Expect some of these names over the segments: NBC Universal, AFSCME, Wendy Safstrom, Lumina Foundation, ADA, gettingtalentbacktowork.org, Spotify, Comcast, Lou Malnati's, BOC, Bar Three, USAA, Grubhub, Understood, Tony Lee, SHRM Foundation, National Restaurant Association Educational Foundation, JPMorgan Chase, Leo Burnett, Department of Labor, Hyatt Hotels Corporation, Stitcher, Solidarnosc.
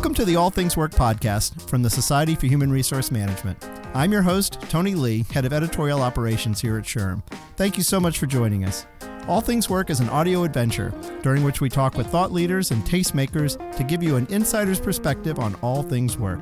Welcome to the All Things Work podcast from the Society for Human Resource Management. I'm your host, Tony Lee, Head of Editorial Operations here at SHRM. Thank you so much for joining us. All Things Work is an audio adventure during which we talk with thought leaders and tastemakers to give you an insider's perspective on all things work.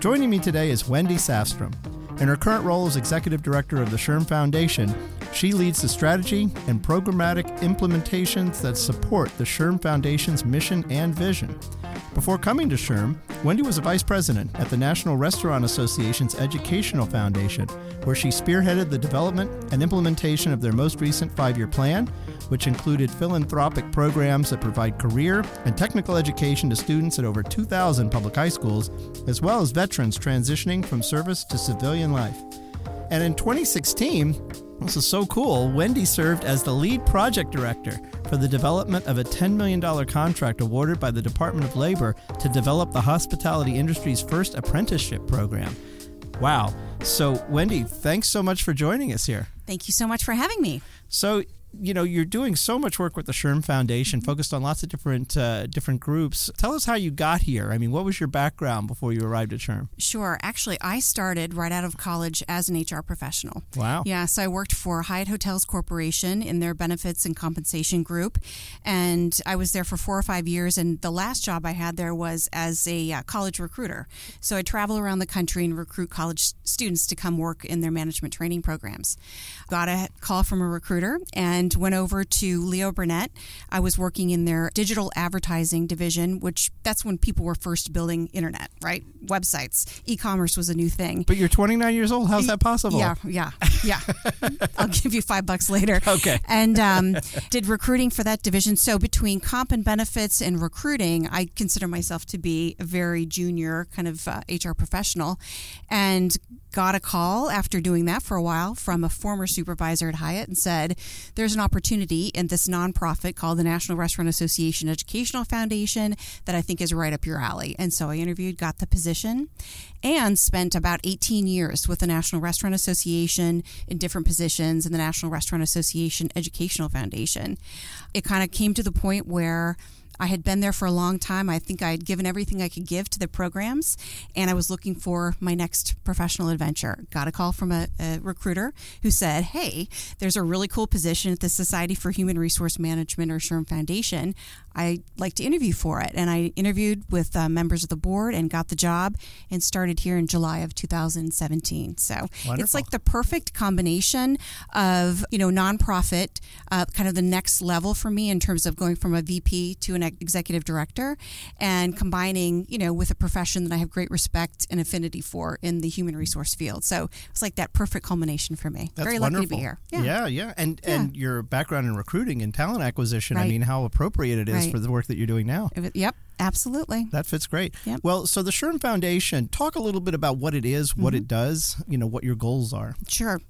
Joining me today is Wendy Safstrom. In her current role as Executive Director of the SHRM Foundation, she leads the strategy and programmatic implementations that support the SHRM Foundation's mission and vision. Before coming to SHRM, Wendy was a vice president at the National Restaurant Association's Educational Foundation, where she spearheaded the development and implementation of their most recent five-year plan, which included philanthropic programs that provide career and technical education to students at over 2,000 public high schools, as well as veterans transitioning from service to civilian life. And in 2016, this is so cool, Wendy served as the lead project director for the development of a $10 million contract awarded by the Department of Labor to develop the hospitality industry's first apprenticeship program. Wow. So, Wendy, thanks so much for joining us here. Thank you so much for having me. So, you know, you're doing so much work with the SHRM Foundation, focused on lots of different groups. Tell us how you got here. I mean, what was your background before you arrived at SHRM? Sure. Actually, I started right out of college as an HR professional. Wow. Yeah, so I worked for Hyatt Hotels Corporation in their benefits and compensation group, and I was there for 4 or 5 years, and the last job I had there was as a college recruiter. So I travel around the country and recruit college students to come work in their management training programs. Got a call from a recruiter and went over to Leo Burnett. I was working in their digital advertising division, which that's when people were first building internet, right? Websites. E-commerce was a new thing. But you're 29 years old. How's that possible? Yeah. I'll give you $5 later. Okay. And did recruiting for that division. So between comp and benefits and recruiting, I consider myself to be a very junior kind of HR professional, and got a call after doing that for a while from a former supervisor at Hyatt and said, there's an opportunity in this nonprofit called the National Restaurant Association Educational Foundation that I think is right up your alley. And so I interviewed, got the position, and spent about 18 years with the National Restaurant Association in different positions and the National Restaurant Association Educational Foundation. It kind of came to the point where I had been there for a long time. I think I had given everything I could give to the programs, and I was looking for my next professional adventure. Got a call from a recruiter who said, hey, there's a really cool position at the Society for Human Resource Management, or SHRM Foundation. I'd like to interview for it. And I interviewed with members of the board and got the job and started here in July of 2017. So wonderful. It's like the perfect combination of, you know, nonprofit, kind of the next level for me in terms of going from a VP to an executive director, and combining, you know, with a profession that I have great respect and affinity for in the human resource field. So it's like that perfect culmination for me. That's very wonderful. Lucky to be here. Yeah. And your background in recruiting and talent acquisition, right. I mean, how appropriate it is right. for the work that you're doing now. Yep. Absolutely. That fits great. Yep. Well, so the SHRM Foundation, talk a little bit about what it is, what it does, you know, what your goals are. Sure.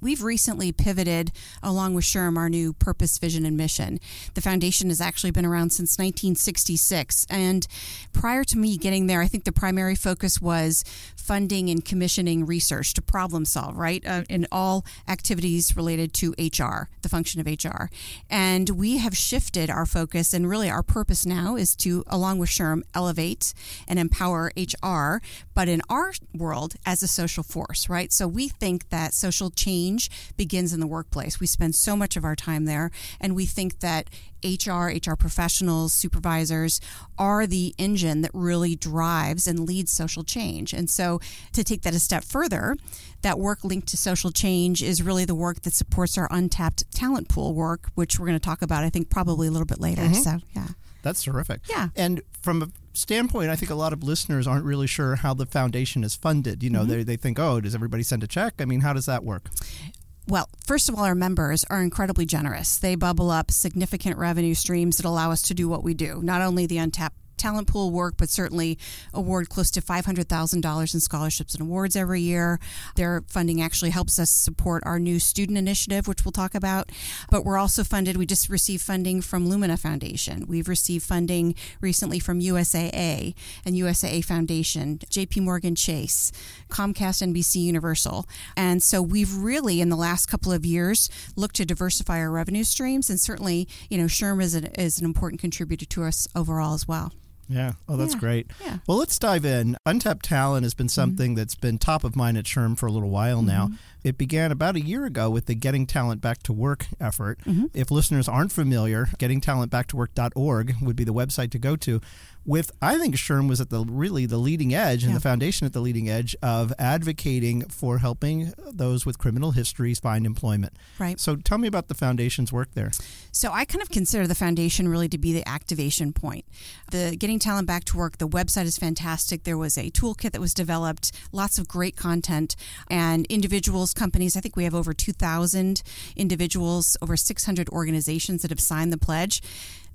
We've recently pivoted, along with SHRM, our new purpose, vision, and mission. The foundation has actually been around since 1966. And prior to me getting there, I think the primary focus was funding and commissioning research to problem solve, right, in all activities related to HR, the function of HR. And we have shifted our focus, and really our purpose now is to, along with SHRM, elevate and empower HR, but in our world as a social force, right? So we think that social change begins in the workplace. We spend so much of our time there, and we think that HR professionals, supervisors are the engine that really drives and leads social change. And so to take that a step further, that work linked to social change is really the work that supports our untapped talent pool work, which we're going to talk about, I think, probably a little bit later. Mm-hmm. So, yeah. That's terrific. Yeah. And from a standpoint, I think a lot of listeners aren't really sure how the foundation is funded. You know, they think, oh, does everybody send a check? I mean, how does that work? Well, first of all, our members are incredibly generous. They bubble up significant revenue streams that allow us to do what we do, not only the untapped talent pool work, but certainly award close to $500,000 in scholarships and awards every year. Their funding actually helps us support our new student initiative, which we'll talk about. But we're also funded. We just received funding from Lumina Foundation. We've received funding recently from USAA and USAA Foundation, JPMorgan Chase, Comcast, NBC Universal. And so we've really, in the last couple of years, looked to diversify our revenue streams. And certainly, you know, SHRM is an important contributor to us overall as well. Yeah. Oh, that's great. Yeah. Well, let's dive in. Untapped talent has been something that's been top of mind at SHRM for a little while now. It began about a year ago with the Getting Talent Back to Work effort. If listeners aren't familiar, gettingtalentbacktowork.org would be the website to go to. With, I think SHRM was at the really the leading edge and the foundation at the leading edge of advocating for helping those with criminal histories find employment. Right. So tell me about the foundation's work there. So I kind of consider the foundation really to be the activation point. The Getting Talent Back to Work, the website is fantastic. There was a toolkit that was developed, lots of great content, and individuals, companies, I think we have over 2,000 individuals, over 600 organizations that have signed the pledge.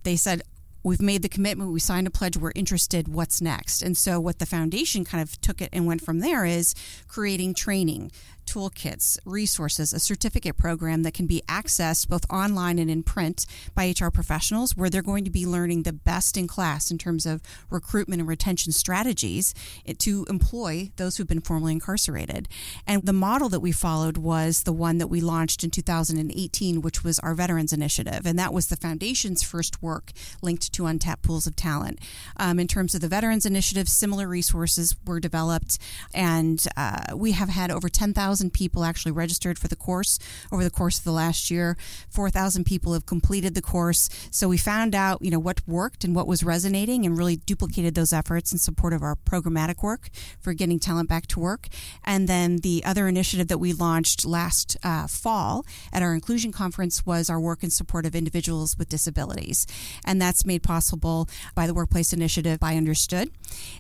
They said, we've made the commitment, we signed a pledge, we're interested, what's next? And so what the foundation kind of took it and went from there is creating training, toolkits, resources, a certificate program that can be accessed both online and in print by HR professionals, where they're going to be learning the best in class in terms of recruitment and retention strategies to employ those who've been formerly incarcerated. And the model that we followed was the one that we launched in 2018, which was our Veterans Initiative. And that was the foundation's first work linked to untapped pools of talent. In terms of the Veterans Initiative, similar resources were developed, and we have had over 10,000 people actually registered for the course over the course of the last year. 4,000 people have completed the course. So we found out, you know, what worked and what was resonating, and really duplicated those efforts in support of our programmatic work for Getting Talent Back to Work. And then the other initiative that we launched last fall at our inclusion conference was our work in support of individuals with disabilities, and that's made possible by the Workplace Initiative by Understood.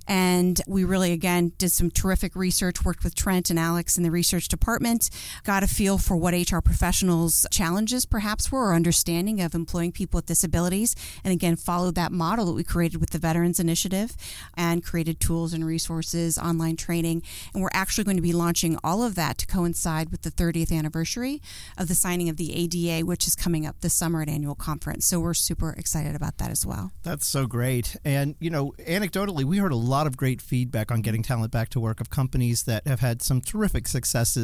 And we really, again, did some terrific research, worked with Trent and Alex in the research department, got a feel for what HR professionals' challenges perhaps were, or understanding of employing people with disabilities, and again, followed that model that we created with the Veterans Initiative and created tools and resources, online training, and we're actually going to be launching all of that to coincide with the 30th anniversary of the signing of the ADA, which is coming up this summer at annual conference. So we're super excited about that as well. That's so great. And, you know, anecdotally, we heard a lot of great feedback on Getting Talent Back to Work of companies that have had some terrific successes,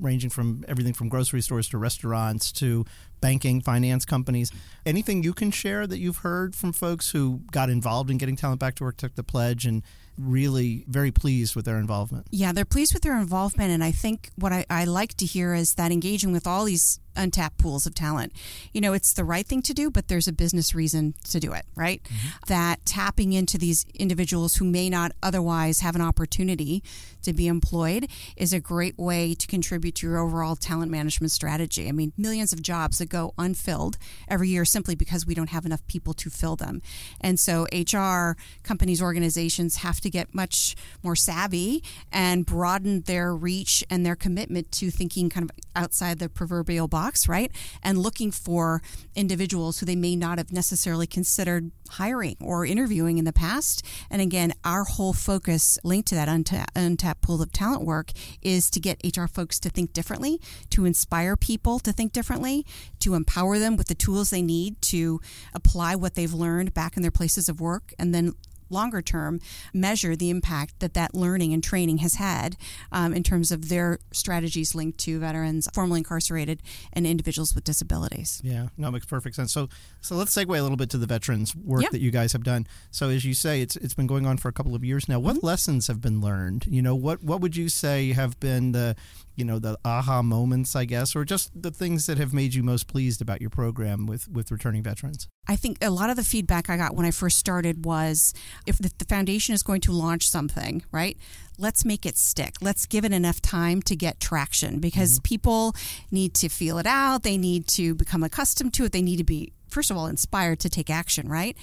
ranging from everything from grocery stores to restaurants to banking, finance companies. Anything you can share that you've heard from folks who got involved in Getting Talent Back to Work, took the pledge, and really very pleased with their involvement? Yeah, they're pleased with their involvement. And I think what I like to hear is that engaging with all these untapped pools of talent, you know, it's the right thing to do, but there's a business reason to do it, right? That tapping into these individuals who may not otherwise have an opportunity to be employed is a great way to contribute to your overall talent management strategy. I mean, millions of jobs that go unfilled every year simply because we don't have enough people to fill them. And so HR, companies, organizations have to get much more savvy and broaden their reach and their commitment to thinking kind of outside the proverbial box, right? And looking for individuals who they may not have necessarily considered hiring or interviewing in the past. And again, our whole focus linked to that untapped pool of talent work is to get HR folks to think differently, to inspire people to think differently, to empower them with the tools they need to apply what they've learned back in their places of work, and then longer term, measure the impact that that learning and training has had in terms of their strategies linked to veterans, formerly incarcerated, and individuals with disabilities. Yeah, no, it makes perfect sense. So let's segue a little bit to the veterans work that you guys have done. So as you say, it's been going on for a couple of years now. What lessons have been learned? You know, what would you say have been the, you know, the aha moments, I guess, or just the things that have made you most pleased about your program with returning veterans? I think a lot of the feedback I got when I first started was, if the foundation is going to launch something, right, let's make it stick. Let's give it enough time to get traction, because people need to feel it out. They need to become accustomed to it. They need to be, first of all, inspired to take action, right?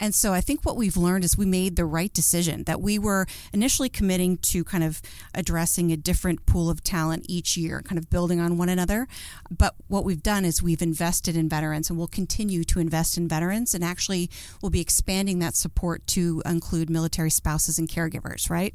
And so I think what we've learned is we made the right decision, that we were initially committing to kind of addressing a different pool of talent each year, kind of building on one another. But what we've done is we've invested in veterans, and we'll continue to invest in veterans, and actually we'll be expanding that support to include military spouses and caregivers, right?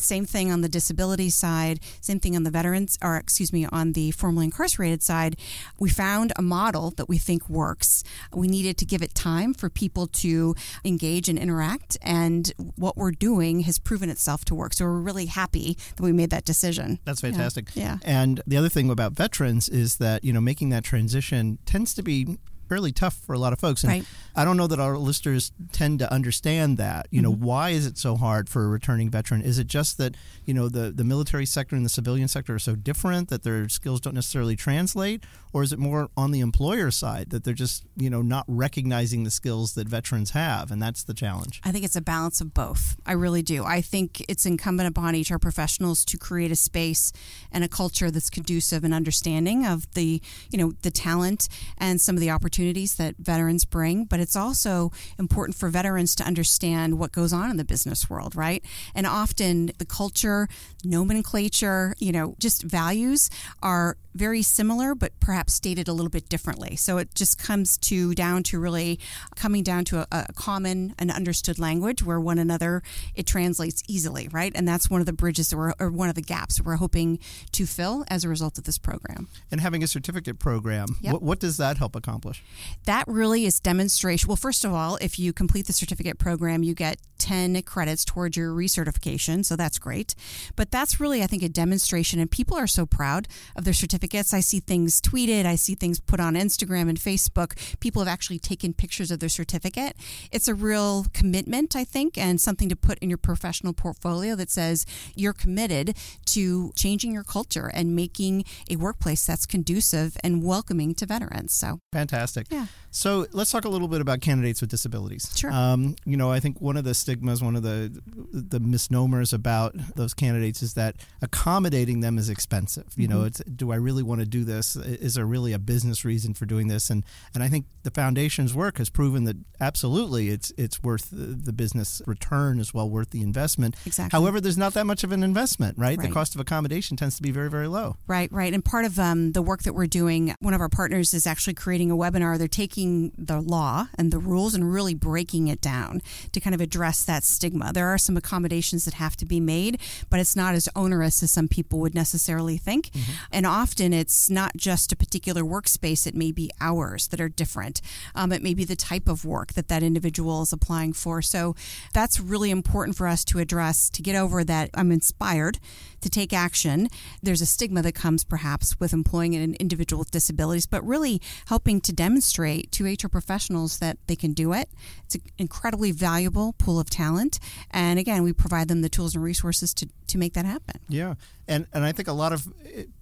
Same thing on the disability side, same thing on the veterans, or excuse me, on the formerly incarcerated side. We found a model that we think works. We needed to give it time for people to engage and interact, and what we're doing has proven itself to work. So we're really happy that we made that decision. That's fantastic. Yeah. And the other thing about veterans is that, you know, making that transition tends to be fairly tough for a lot of folks. And I don't know that our listeners tend to understand that. You know, why is it so hard for a returning veteran? Is it just that, you know, the military sector and the civilian sector are so different that their skills don't necessarily translate? Or is it more on the employer side that they're just, you know, not recognizing the skills that veterans have? And that's the challenge. I think it's a balance of both. I really do. I think it's incumbent upon HR professionals to create a space and a culture that's conducive and understanding of the, you know, the talent and some of the opportunities that veterans bring. But it's also important for veterans to understand what goes on in the business world, right? And often the culture, nomenclature, you know, just values are very similar, but perhaps stated a little bit differently. So it just comes to down to really coming down to a common and understood language where one another, it translates easily, right? And that's one of the bridges that or one of the gaps we're hoping to fill as a result of this program. And having a certificate program, yep. What does that help accomplish? That really is demonstration. Well, first of all, if you complete the certificate program, you get 10 credits towards your recertification. So that's great. But that's really, I think, a demonstration. And people are so proud of their certificates. I see things tweeted. I see things put on Instagram and Facebook. People have actually taken pictures of their certificate. It's a real commitment, I think, and something to put in your professional portfolio that says you're committed to changing your culture and making a workplace that's conducive and welcoming to veterans. So fantastic. Yeah. So let's talk a little bit about candidates with disabilities. Sure. You know, I think one of the stigmas, one of the misnomers about those candidates is that accommodating them is expensive. You know, it's, do I really want to do this? Is there really a business reason for doing this? And I think the foundation's work has proven that absolutely it's worth the business return is well worth the investment. Exactly. However, there's not that much of an investment, right? The cost of accommodation tends to be very, very low. Right, right. And part of the work that we're doing, one of our partners is actually creating a webinar. They're taking the law and the rules and really breaking it down to kind of address that stigma. There are some accommodations that have to be made, but it's not as onerous as some people would necessarily think. Mm-hmm. And often it's not just a particular workspace. It may be hours that are different. It may be the type of work that individual is applying for. So that's really important for us to address, to get over that I'm inspired to take action. There's a stigma that comes perhaps with employing an individual with disabilities, but really helping to demonstrate to HR professionals that they can do it. It's an incredibly valuable pool of talent. And again, we provide them the tools and resources to make that happen. Yeah. And I think a lot of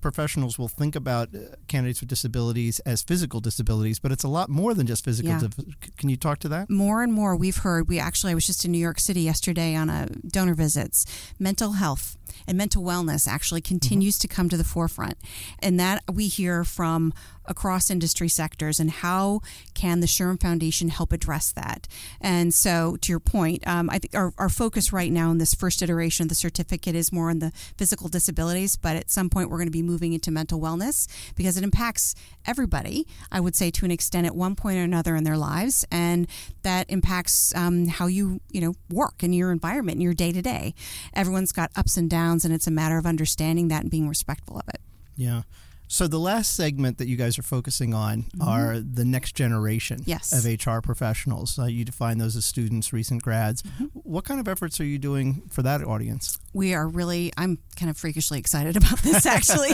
professionals will think about candidates with disabilities as physical disabilities, but it's a lot more than just physical. Yeah. Can you talk to that? More and more we've heard. I was just in New York City yesterday on a donor visits. Mental health and mental wellness actually continues to come to the forefront. And that we hear from across industry sectors, and how can the SHRM Foundation help address that? And so, to your point, I think our focus right now in this first iteration of the certificate is more on the physical disabilities, but at some point we're going to be moving into mental wellness because it impacts everybody, I would say, to an extent at one point or another in their lives, and that impacts how you work and your environment and your day-to-day. Everyone's got ups and downs, and it's a matter of understanding that and being respectful of it. Yeah. So the last segment that you guys are focusing on are the next generation of HR professionals. You define those as students, recent grads. What kind of efforts are you doing for that audience? I'm kind of freakishly excited about this, actually.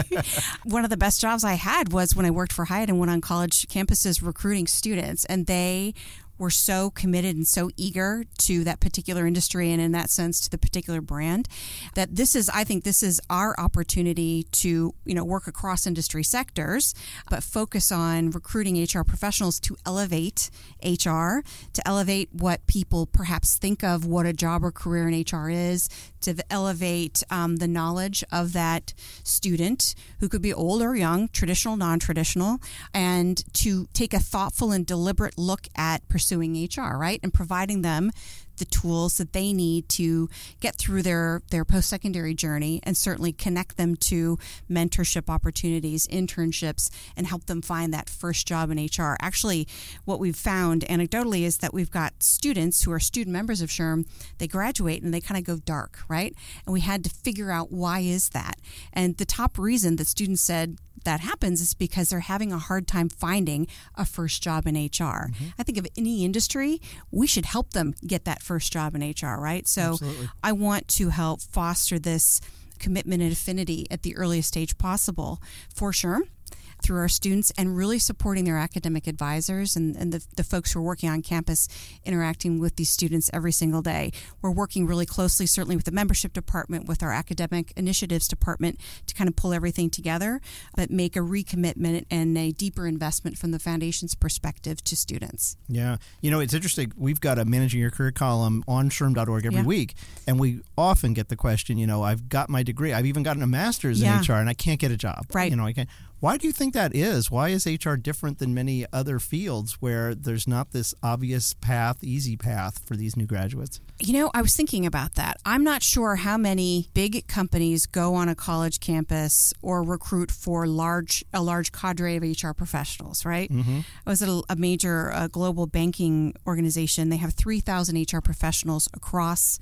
One of the best jobs I had was when I worked for Hyatt and went on college campuses recruiting students, and they were so committed and so eager to that particular industry and in that sense to the particular brand that I think this is our opportunity to, you know, work across industry sectors, but focus on recruiting HR professionals to elevate HR, to elevate what people perhaps think of what a job or career in HR is, to elevate the knowledge of that student who could be old or young, traditional, non-traditional, and to take a thoughtful and deliberate look at pursuing HR, right? And providing them the tools that they need to get through their post-secondary journey, and certainly connect them to mentorship opportunities, internships, and help them find that first job in HR. Actually, what we've found anecdotally is that we've got students who are student members of SHRM, they graduate and they kind of go dark, right? And we had to figure out why is that? And the top reason that students said that happens is because they're having a hard time finding a first job in HR. I think of any industry, we should help them get that first job in HR, right? So absolutely. I want to help foster this commitment and affinity at the earliest stage possible for SHRM. through our students and really supporting their academic advisors and the folks who are working on campus interacting with these students every single day. We're working really closely, certainly with the membership department, with our academic initiatives department to kind of pull everything together, but make a recommitment and a deeper investment from the foundation's perspective to students. Yeah. You know, it's interesting. We've got a Managing Your Career column on SHRM.org every week, and we often get the question, you know, I've got my degree, I've even gotten a master's in HR, and I can't get a job. Right. You know, I can't. Why do you think that is? Why is HR different than many other fields where there's not this obvious path, easy path for these new graduates? You know, I was thinking about that. I'm not sure how many big companies go on a college campus or recruit for a large cadre of HR professionals, right? Mm-hmm. I was at a major global banking organization. They have 3,000 HR professionals across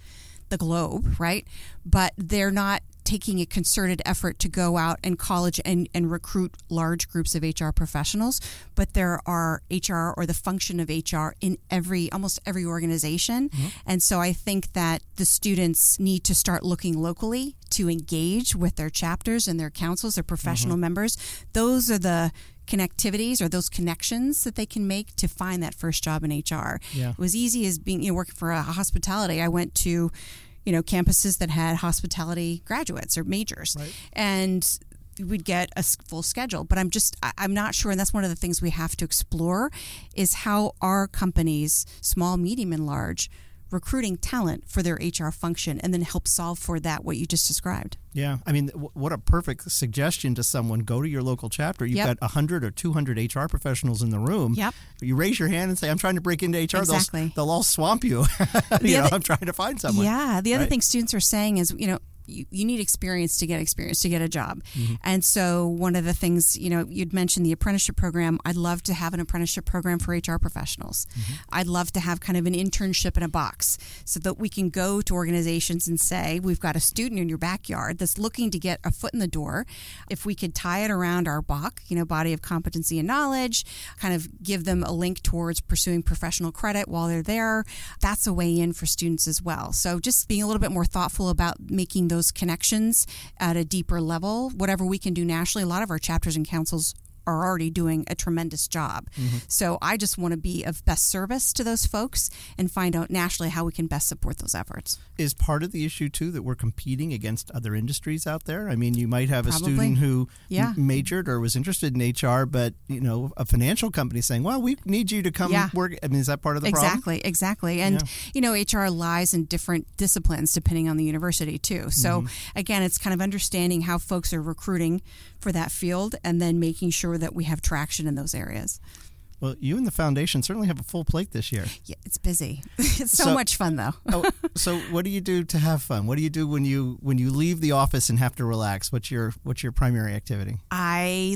the globe, right? But they're not taking a concerted effort to go out and college and recruit large groups of HR professionals, but there are HR or the function of HR in almost every organization. Mm-hmm. And so I think that the students need to start looking locally to engage with their chapters and their councils, their professional members. Those are the connectivities or those connections that they can make to find that first job in HR. Yeah. It was easy as being working for a hospitality. I went to campuses that had hospitality graduates or majors. Right. And we'd get a full schedule. But I'm not sure, and that's one of the things we have to explore, is how are companies, small, medium, and large, recruiting talent for their HR function and then help solve for that, what you just described. Yeah. I mean, what a perfect suggestion to someone. Go to your local chapter. You've got 100 or 200 HR professionals in the room. Yep. You raise your hand and say, I'm trying to break into HR. Exactly. They'll all swamp you. I'm trying to find someone. Yeah. The other thing students are saying is, you need experience to get a job. Mm-hmm. And so one of the things, you'd mentioned the apprenticeship program. I'd love to have an apprenticeship program for HR professionals. Mm-hmm. I'd love to have kind of an internship in a box so that we can go to organizations and say, we've got a student in your backyard that's looking to get a foot in the door. If we could tie it around our BOC, body of competency and knowledge, kind of give them a link towards pursuing professional credit while they're there, that's a way in for students as well. So just being a little bit more thoughtful about making those connections at a deeper level, whatever we can do nationally. A lot of our chapters and councils are already doing a tremendous job. Mm-hmm. So I just want to be of best service to those folks and find out nationally how we can best support those efforts. Is part of the issue, too, that we're competing against other industries out there? I mean, you might have a student who majored or was interested in HR, but, a financial company saying, well, we need you to come work. I mean, is that part of the problem? Exactly. And, HR lies in different disciplines depending on the university, too. So, again, it's kind of understanding how folks are recruiting for that field and then making sure that we have traction in those areas. Well, you and the foundation certainly have a full plate this year. Yeah, it's busy. It's so much fun, though. So what do you do to have fun? What do you do when you leave the office and have to relax? What's your primary activity? I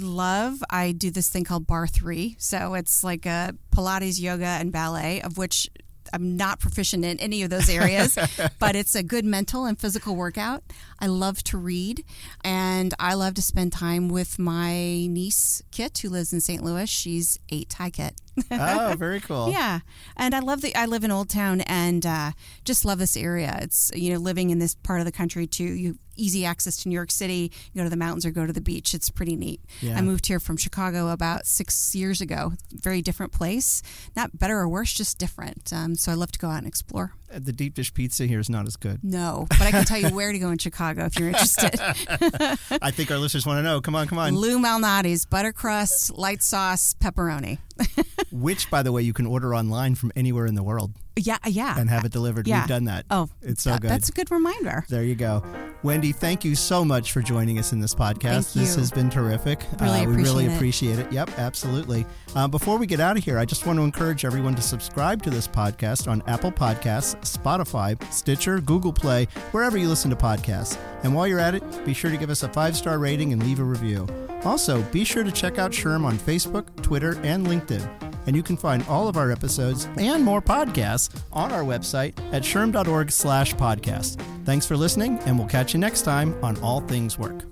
do this thing called Bar Three. So it's like a Pilates, yoga, and ballet, of which I'm not proficient in any of those areas, but it's a good mental and physical workout. I love to read, and I love to spend time with my niece, Kit, who lives in St. Louis. She's 8. Hi, Kit. Oh, very cool. Yeah. And I live in Old Town and just love this area. It's, living in this part of the country, too. You easy access to New York City, you go to the mountains or go to the beach. It's pretty neat. Yeah. I moved here from Chicago about 6 years ago. Very different place. Not better or worse, just different. So I love to go out and explore. The deep dish pizza here is not as good. No, but I can tell you where to go in Chicago if you're interested. I think our listeners want to know. Come on. Lou Malnati's, butter crust, light sauce, pepperoni. Which, by the way, you can order online from anywhere in the world. Yeah. And have it delivered. Yeah. We've done that. Oh, it's so good. That's a good reminder. There you go. Wendy, thank you so much for joining us in this podcast. This has been terrific. We really appreciate it. Yep, absolutely. Before we get out of here, I just want to encourage everyone to subscribe to this podcast on Apple Podcasts, Spotify, Stitcher, Google Play, wherever you listen to podcasts. And while you're at it, be sure to give us a 5-star rating and leave a review. Also, be sure to check out SHRM on Facebook, Twitter, and LinkedIn. And you can find all of our episodes and more podcasts on our website at shrm.org/podcast. Thanks for listening, and we'll catch you next time on All Things Work.